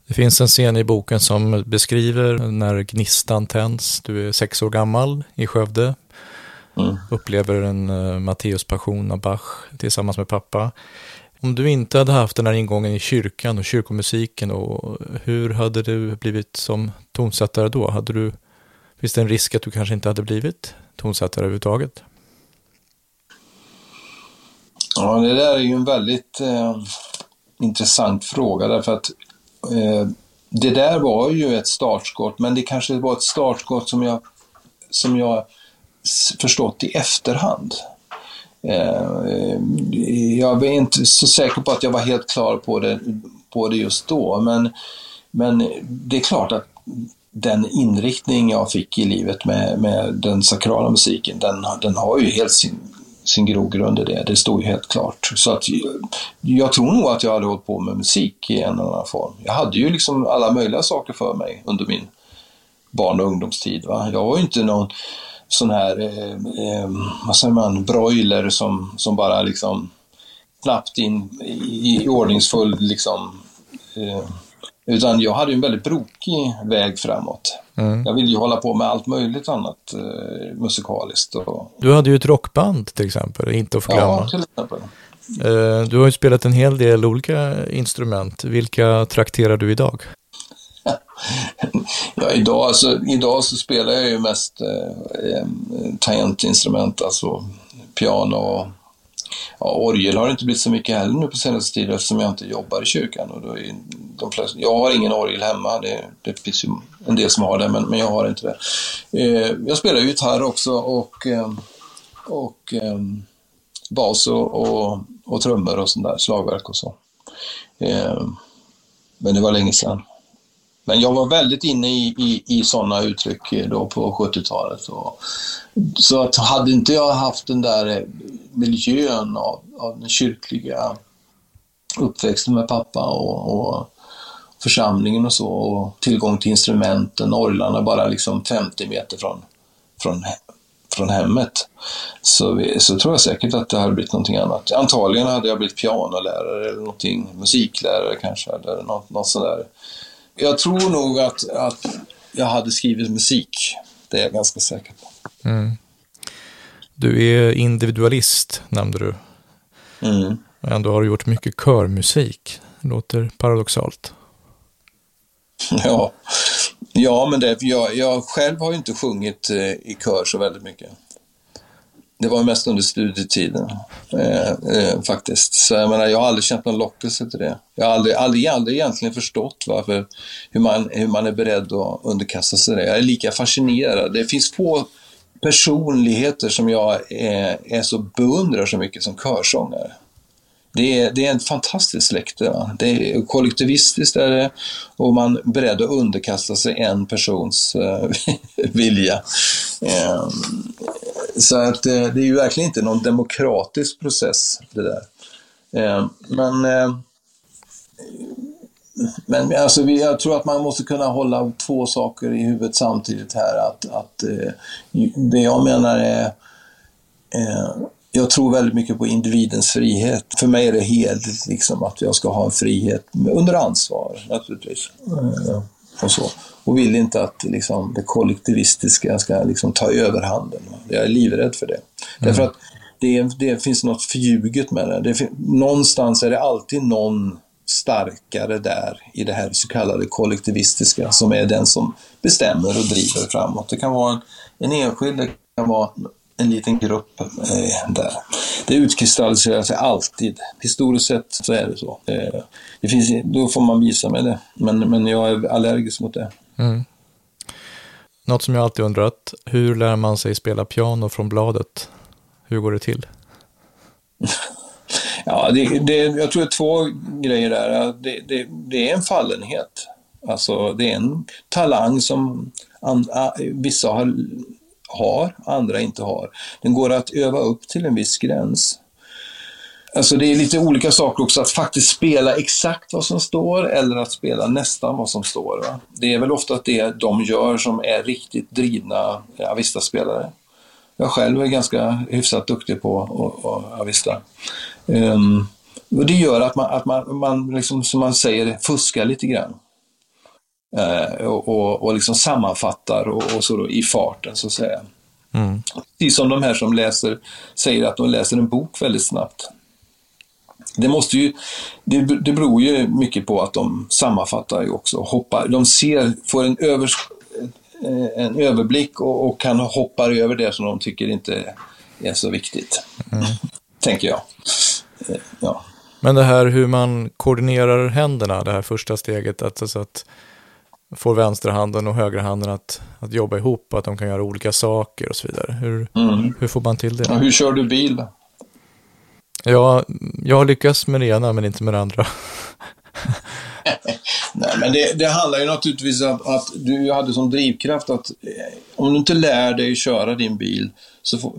Det finns en scen i boken som beskriver när gnistan tänds. Du är 6 år gammal i Skövde. Upplever en Matteus passion av Bach tillsammans med pappa. Om du inte hade haft den här ingången i kyrkan och kyrkomusiken, och hur hade du blivit som tonsättare då? Finns det en risk att du kanske inte hade blivit tonsättare överhuvudtaget? Ja, det där är ju en väldigt intressant fråga, därför att det där var ju ett startskott, men det kanske var ett startskott som jag förstått i efterhand. Jag är inte så säker på att jag var helt klar på det just då, men det är klart att den inriktning jag fick i livet med den sakrala musiken, den har ju helt sin grogrund i det. Det stod ju helt klart. Så att jag tror nog att jag hade hållit på med musik i en eller annan form. Jag hade ju liksom alla möjliga saker för mig under min barn- och ungdomstid. Va? Jag var ju inte någon sån här vad säger man, broiler som bara liksom knappt in i ordningsfull liksom, utan jag hade en väldigt brokig väg framåt. Mm. Jag ville ju hålla på med allt möjligt annat musikaliskt. Du hade ju ett rockband till exempel, inte att förglömma. Ja, till exempel. Du har ju spelat en hel del olika instrument. Vilka trakterar du idag? Ja, idag så spelar jag ju mest tangentinstrument, alltså piano och orgel har det inte blivit så mycket heller nu på senaste tiden, eftersom jag inte jobbar i kyrkan, och då är jag har ingen orgel hemma. Det finns ju en del som har det, men jag har inte det. Jag spelar gitarr också och bas och trummor och sånt där, slagverk och så. Men det var länge sedan. Men jag var väldigt inne i sådana uttryck då på 70-talet. Så att hade inte jag haft den där miljön av den kyrkliga uppväxten med pappa och församlingen och så, och tillgång till instrumenten, orglarna bara liksom 50 meter från hemmet, så tror jag säkert att det hade blivit någonting annat. Antagligen hade jag blivit pianolärare eller någonting, musiklärare kanske, eller något sådär. Jag tror nog att jag hade skrivit musik. Det är jag ganska säker på. Mm. Du är individualist, nämnde du. Mm. Ändå har du gjort mycket körmusik. Det låter paradoxalt. Ja men jag själv har ju inte sjungit i kör så väldigt mycket. Det var mest under studietiden faktiskt. Så jag menar, jag har aldrig känt någon lockelse till det. Jag har aldrig egentligen förstått varför, hur man är beredd att underkasta sig det. Jag är lika fascinerad. Det finns få personligheter som jag är så beundrar så mycket som körsångare. Det är en fantastisk släkte. Va? Det är kollektivistiskt är det, och man är beredd att underkasta sig en persons vilja. Så att det är ju verkligen inte någon demokratisk process det där. Men alltså, jag tror att man måste kunna hålla två saker i huvudet samtidigt här. Att det jag menar är Jag tror väldigt mycket på individens frihet. För mig är det helt liksom att jag ska ha en frihet under ansvar naturligtvis. Och så. Och vill inte att liksom, det kollektivistiska ska liksom, ta överhanden. Jag är livrädd för det. Därför att det finns något förljuget med det. Någonstans är det alltid någon starkare där i det här så kallade kollektivistiska som är den som bestämmer och driver framåt. Det kan vara en enskild, det kan vara en liten grupp där. Det utkristalliserar sig alltid. Historiskt sett så är det så. Det finns, då får man visa med det. Men jag är allergisk mot det. Mm. Något som jag alltid undrat, hur lär man sig spela piano från bladet? Hur går det till? Ja, jag tror det är två grejer där. Det är en fallenhet. Alltså, det är en talang som vissa har, andra inte har. Den går att öva upp till en viss gräns. Alltså det är lite olika saker också att faktiskt spela exakt vad som står eller att spela nästan vad som står. Va? Det är väl ofta det de gör som är riktigt drivna avistaspelare. Jag själv är ganska hyfsat duktig på att avista. Och det gör att man liksom, som man säger, fuskar lite grann. Och liksom sammanfattar och så då, i farten så att säga. Mm. Precis som de här som säger att de läser en bok väldigt snabbt. Det beror ju mycket på att de sammanfattar ju också. De får en överblick och kan hoppa över det som de tycker inte är så viktigt. Mm. Tänker jag. Ja. Men det här hur man koordinerar händerna, det här första steget att få vänsterhanden och högerhanden att jobba ihop, att de kan göra olika saker och så vidare. Hur får man till det? Ja, hur kör du bil då? Ja, jag har lyckats med det ena men inte med det andra. Nej, men det handlar ju naturligtvis om att du hade som drivkraft att om du inte lär dig köra din bil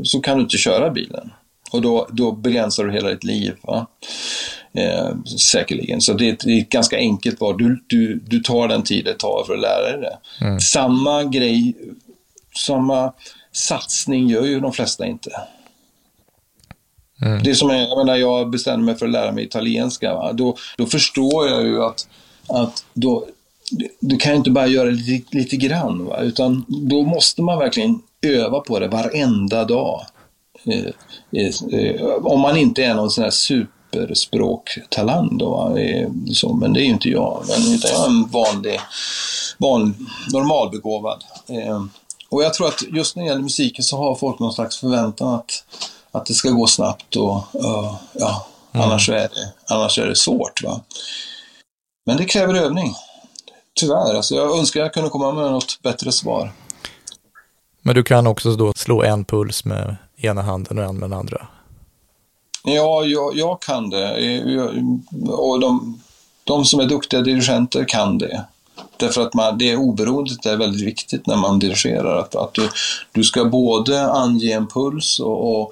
så kan du inte köra bilen. Och då begränsar du hela ditt liv, va? Säkerligen. Så det är ett ganska enkelt val. Du tar den tid det tar för att lära dig det. Mm. Samma satsning gör ju de flesta inte. Mm. Det som jag bestämde mig för att lära mig italienska, va? Då förstår jag ju att då, du kan inte bara göra lite grann, va? Utan då måste man verkligen öva på det varenda dag. Om man inte är någon sån här superspråktalang då, så, men det är ju inte jag, utan jag är en vanlig normalbegåvad. Och jag tror att just när det gäller musiken så har folk någon slags förväntan att det ska gå snabbt och ja, annars är det svårt, va? Men det kräver övning. Tyvärr, alltså jag önskar jag kunde komma med något bättre svar. Men du kan också då slå en puls med ena handen och en med den andra. Ja, jag kan det. Och de som är duktiga dirigenter kan det. Därför att det oberoendet är väldigt viktigt när man dirigerar. Att du ska både ange en puls och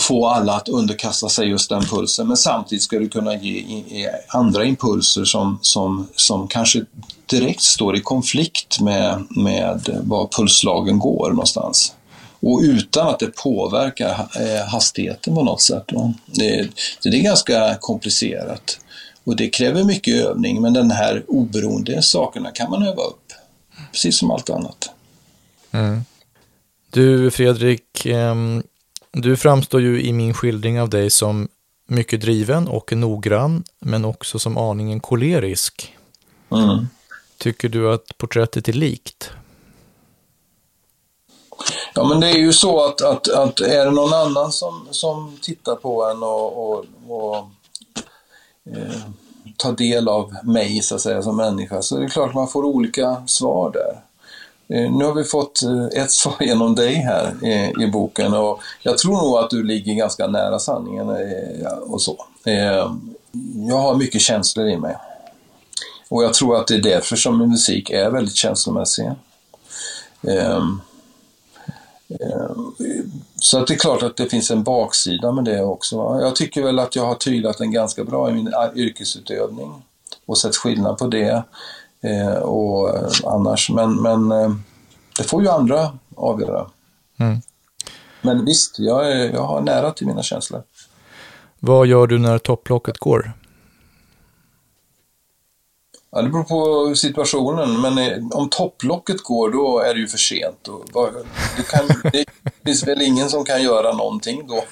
få alla att underkasta sig just den pulsen. Men samtidigt ska du kunna ge andra impulser som kanske direkt står i konflikt med var pulslagen går någonstans. Och utan att det påverkar hastigheten på något sätt. Det är ganska komplicerat. Och det kräver mycket övning. Men den här oberoende sakerna kan man öva upp. Precis som allt annat. Mm. Du Fredrik, du framstår ju i min skildring av dig som mycket driven och noggrann. Men också som aningen kolerisk. Mm. Tycker du att porträttet är likt? Ja, men det är ju så att är det någon annan som tittar på en och tar del av mig så att säga som människa, så är det klart att man får olika svar där. Nu har vi fått ett svar genom dig här i boken, och jag tror nog att du ligger ganska nära sanningen och så. Jag har mycket känslor i mig, och jag tror att det är därför som min musik är väldigt känslomässig. Så att det är klart att det finns en baksida med det också. Jag tycker väl att jag har tyglat den ganska bra i min yrkesutövning och sett skillnad på det och annars, men det får ju andra avgöra. Mm. Men visst, jag har nära till mina känslor. Vad gör du när topplocket går? Ja, det beror på situationen, men om topplocket går då är det ju för sent. Det finns väl ingen som kan göra någonting då.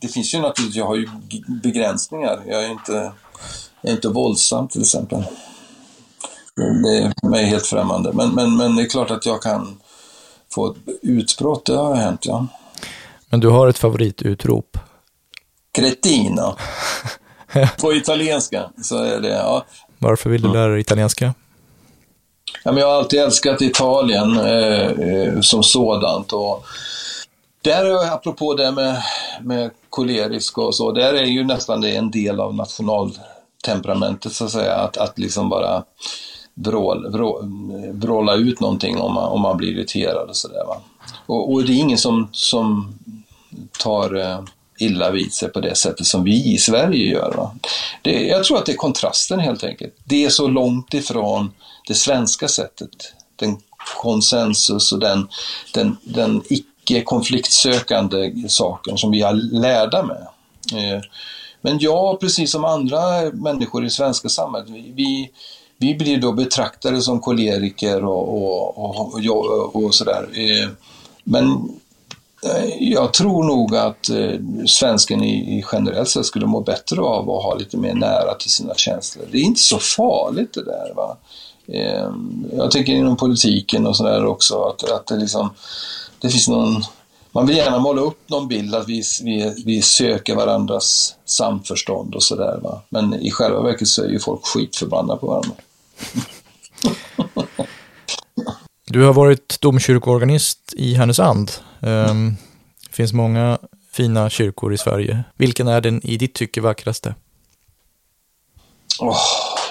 Det finns ju naturligtvis, jag har ju begränsningar. Jag är inte våldsam till exempel. Det är för mig helt främmande. Men det är klart att jag kan få ett utbrott, det har hänt, ja. Men du har ett favoritutrop? Kretina. På italienska så är det, ja. Varför vill du lära dig italienska? Ja, men jag har alltid älskat Italien som sådant, och där, apropå det med kolerisk och så, där är ju nästan det en del av nationaltemperamentet så att säga, att liksom bara vråla ut någonting om man blir irriterad och sådär, va. Och det är ingen som tar illa vid sig på det sättet som vi i Sverige gör, va? Jag tror att det är kontrasten helt enkelt. Det är så långt ifrån det svenska sättet. Den konsensus och den icke-konfliktsökande saken som vi är lärda med. Men jag, precis som andra människor i svenska samhället, vi blir då betraktade som koleriker och sådär. Men jag tror nog att svensken i generellt sett skulle må bättre av att ha lite mer nära till sina känslor. Det är inte så farligt det där, va? Jag tycker inom politiken och sådär också att det liksom, det finns någon, man vill gärna måla upp någon bild att vi söker varandras samförstånd och sådär, va? Men i själva verket så är ju folk skitförbannade på varandra. Du har varit domkyrkoorganist i Härnösand. Det finns många fina kyrkor i Sverige. Vilken är den i ditt tycke vackraste?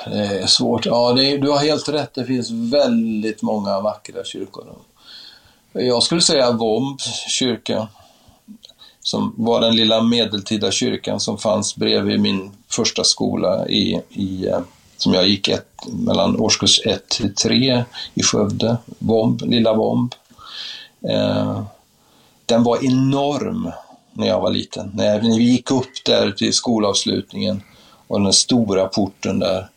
Det är svårt. Ja, du har helt rätt. Det finns väldigt många vackra kyrkor. Jag skulle säga Vomb kyrka, som var den lilla medeltida kyrkan som fanns bredvid min första skola som jag gick mellan årskurs 1 till 3 i Skövde. Lilla Vomb. Den var enorm när jag var liten. När vi gick upp där till skolavslutningen och den stora porten där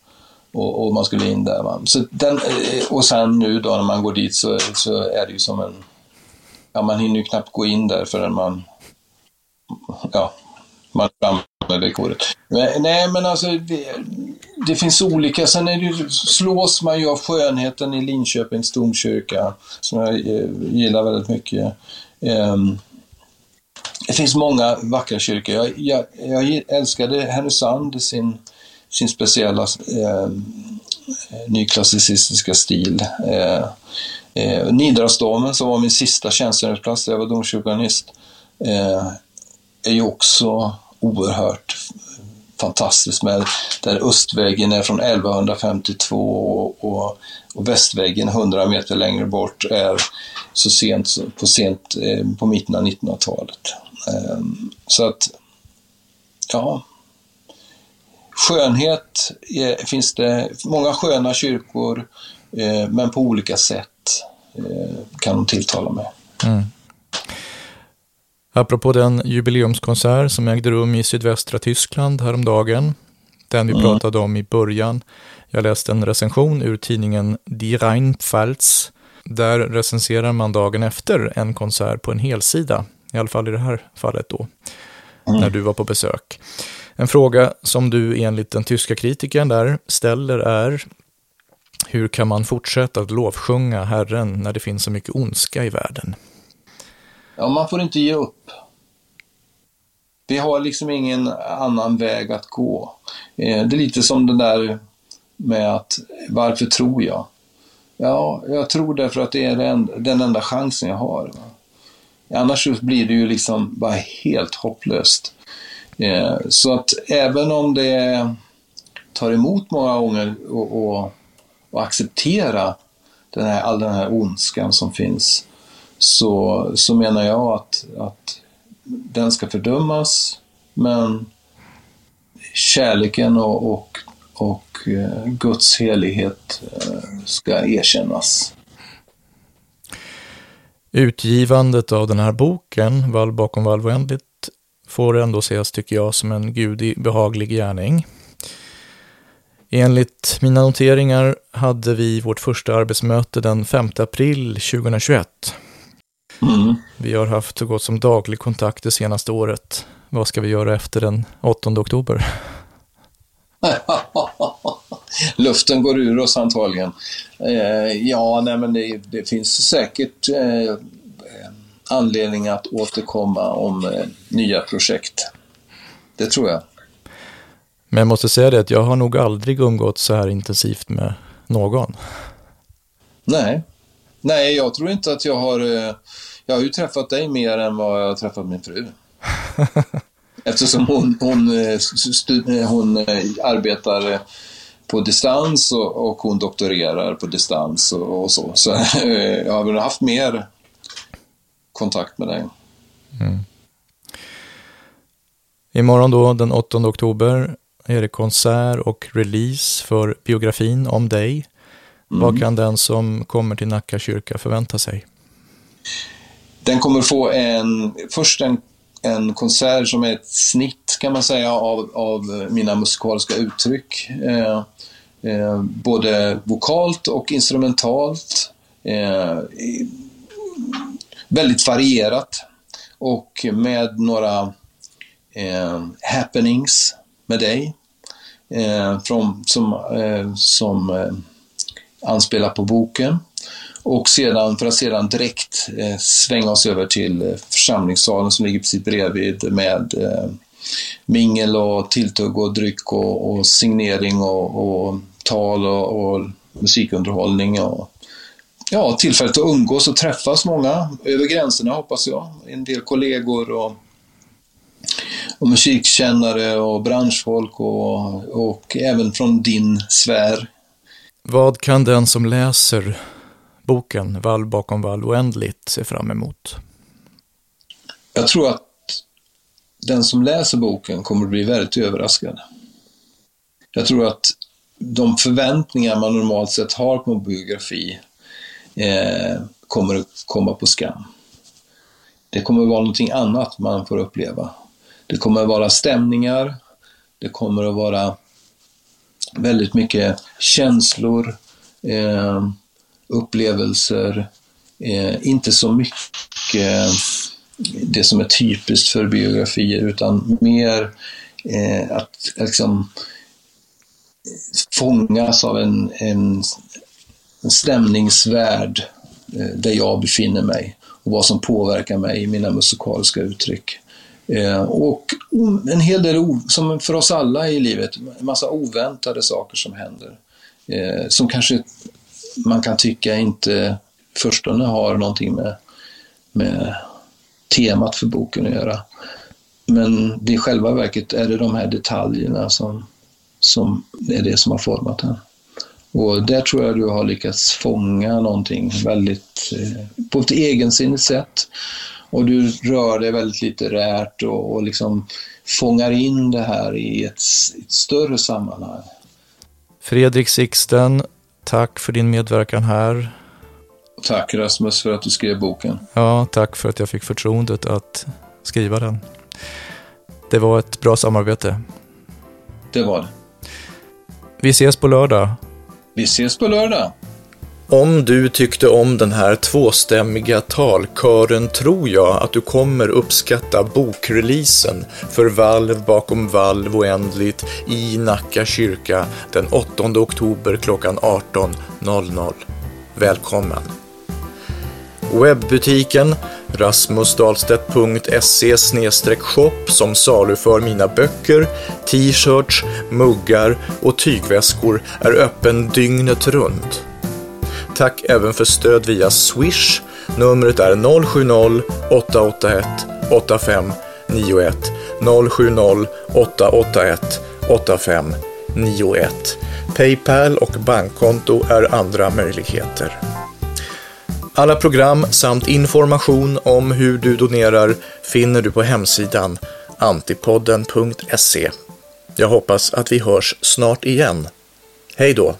och man skulle in där. Va? Så och sen nu då när man går dit så är det ju som en... Ja, man hinner ju knappt gå in där förrän man... Ja, man ramlar det kodet. Nej, men alltså... Det finns olika. Sen slås man ju av skönheten i Linköpings stormkyrka som jag gillar väldigt mycket. Det finns många vackra kyrkor. Jag älskade Härnösand, sin speciella nyklassicistiska stil. Nidarosdomen, som var min sista tjänstgöringsplats där jag var domkyrkoorganist, är ju också oerhört fantastiskt, med där östväggen är från 1152 och västväggen 100 meter längre bort är så sent på mitten av 1900-talet. Så att ja, skönhet finns det många sköna kyrkor, men på olika sätt kan de tilltala mig. Mm. Apropå den jubileumskonsert som ägde rum i sydvästra Tyskland häromdagen, den vi pratade om i början. Jag läste en recension ur tidningen Die Rheinpfalz. Där recenserar man dagen efter en konsert på en helsida, i alla fall i det här fallet då, när du var på besök. En fråga som du enligt den tyska kritiken där ställer är: hur kan man fortsätta att lovsjunga Herren när det finns så mycket ondska i världen? Ja, man får inte ge upp. Vi har liksom ingen annan väg att gå. Det är lite som den där med att varför tror jag? Ja, jag tror därför att det är den enda chansen jag har. Annars blir det ju liksom bara helt hopplöst. Så att även om det tar emot många gånger och acceptera all den här ondskan som finns, så menar jag att den ska fördömas, men kärleken och Guds helighet ska erkännas. Utgivandet av den här boken, Valv bakom Valv oändligt, får ändå ses, tycker jag, som en gudig behaglig gärning. Enligt mina noteringar hade vi vårt första arbetsmöte den 5 april 2021. Mm. Vi har haft så gott som daglig kontakt det senaste året. Vad ska vi göra efter den 8 oktober? Luften går ur oss antagligen. Det finns säkert anledning att återkomma om nya projekt. Det tror jag. Men jag måste säga det att jag har nog aldrig umgått så här intensivt med någon. Nej, jag tror inte att jag har... Jag har ju träffat dig mer än vad jag har träffat min fru. Eftersom hon arbetar på distans och hon doktorerar på distans och så. Så jag har väl haft mer kontakt med dig. Mm. Imorgon då, den 8 oktober, är det konsert och release för biografin om dig. Mm. Vad kan den som kommer till Nacka kyrka förvänta sig? Den kommer få en konsert som är ett snitt, kan man säga, av mina musikaliska uttryck. Både vokalt och instrumentalt. Väldigt varierat. Och med några happenings med dig. Som anspelar på boken. Och sedan, för att sedan direkt svänga oss över till församlingssalen som ligger precis bredvid med mingel och tilltugg och dryck och signering och tal och musikunderhållning. Och, ja, tillfället att umgås och träffas många över gränserna, hoppas jag. En del kollegor och musikkännare och branschfolk och även från din sfär. Vad kan den som läser boken Valv bakom Valv oändligt ser fram emot? Jag tror att den som läser boken kommer att bli väldigt överraskad. Jag tror att de förväntningar man normalt sett har på en biografi kommer att komma på skam. Det kommer att vara någonting annat man får uppleva. Det kommer att vara stämningar, det kommer att vara väldigt mycket känslor, upplevelser, inte så mycket det som är typiskt för biografier, utan mer att liksom fångas av en stämningsvärld där jag befinner mig och vad som påverkar mig i mina musikaliska uttryck. Och en hel del, som för oss alla i livet, en massa oväntade saker som händer, som kanske man kan tycka inte förstående har någonting med temat för boken att göra. Men det i själva verket är det de här detaljerna som är det som har format den. Och där tror jag du har lyckats fånga någonting väldigt på ett egensinnigt sätt. Och du rör dig väldigt litterärt och liksom fångar in det här i ett större sammanhang. Fredrik Sixten, tack för din medverkan här. Tack Rasmus för att du skrev boken. Ja, tack för att jag fick förtroendet att skriva den. Det var ett bra samarbete. Det var det. Vi ses på lördag. Vi ses på lördag. Om du tyckte om den här tvåstämmiga talkören tror jag att du kommer uppskatta bokreleasen för Valv bakom Valv oändligt i Nacka kyrka den 8 oktober klockan 18.00. Välkommen! Webbutiken rasmusdahlstedt.se/shop som saluför mina böcker, t-shirts, muggar och tygväskor är öppen dygnet runt. Tack även för stöd via Swish. Numret är 070-881-8591. 070-881-8591. PayPal och bankkonto är andra möjligheter. Alla program samt information om hur du donerar finner du på hemsidan antipodden.se. Jag hoppas att vi hörs snart igen. Hej då!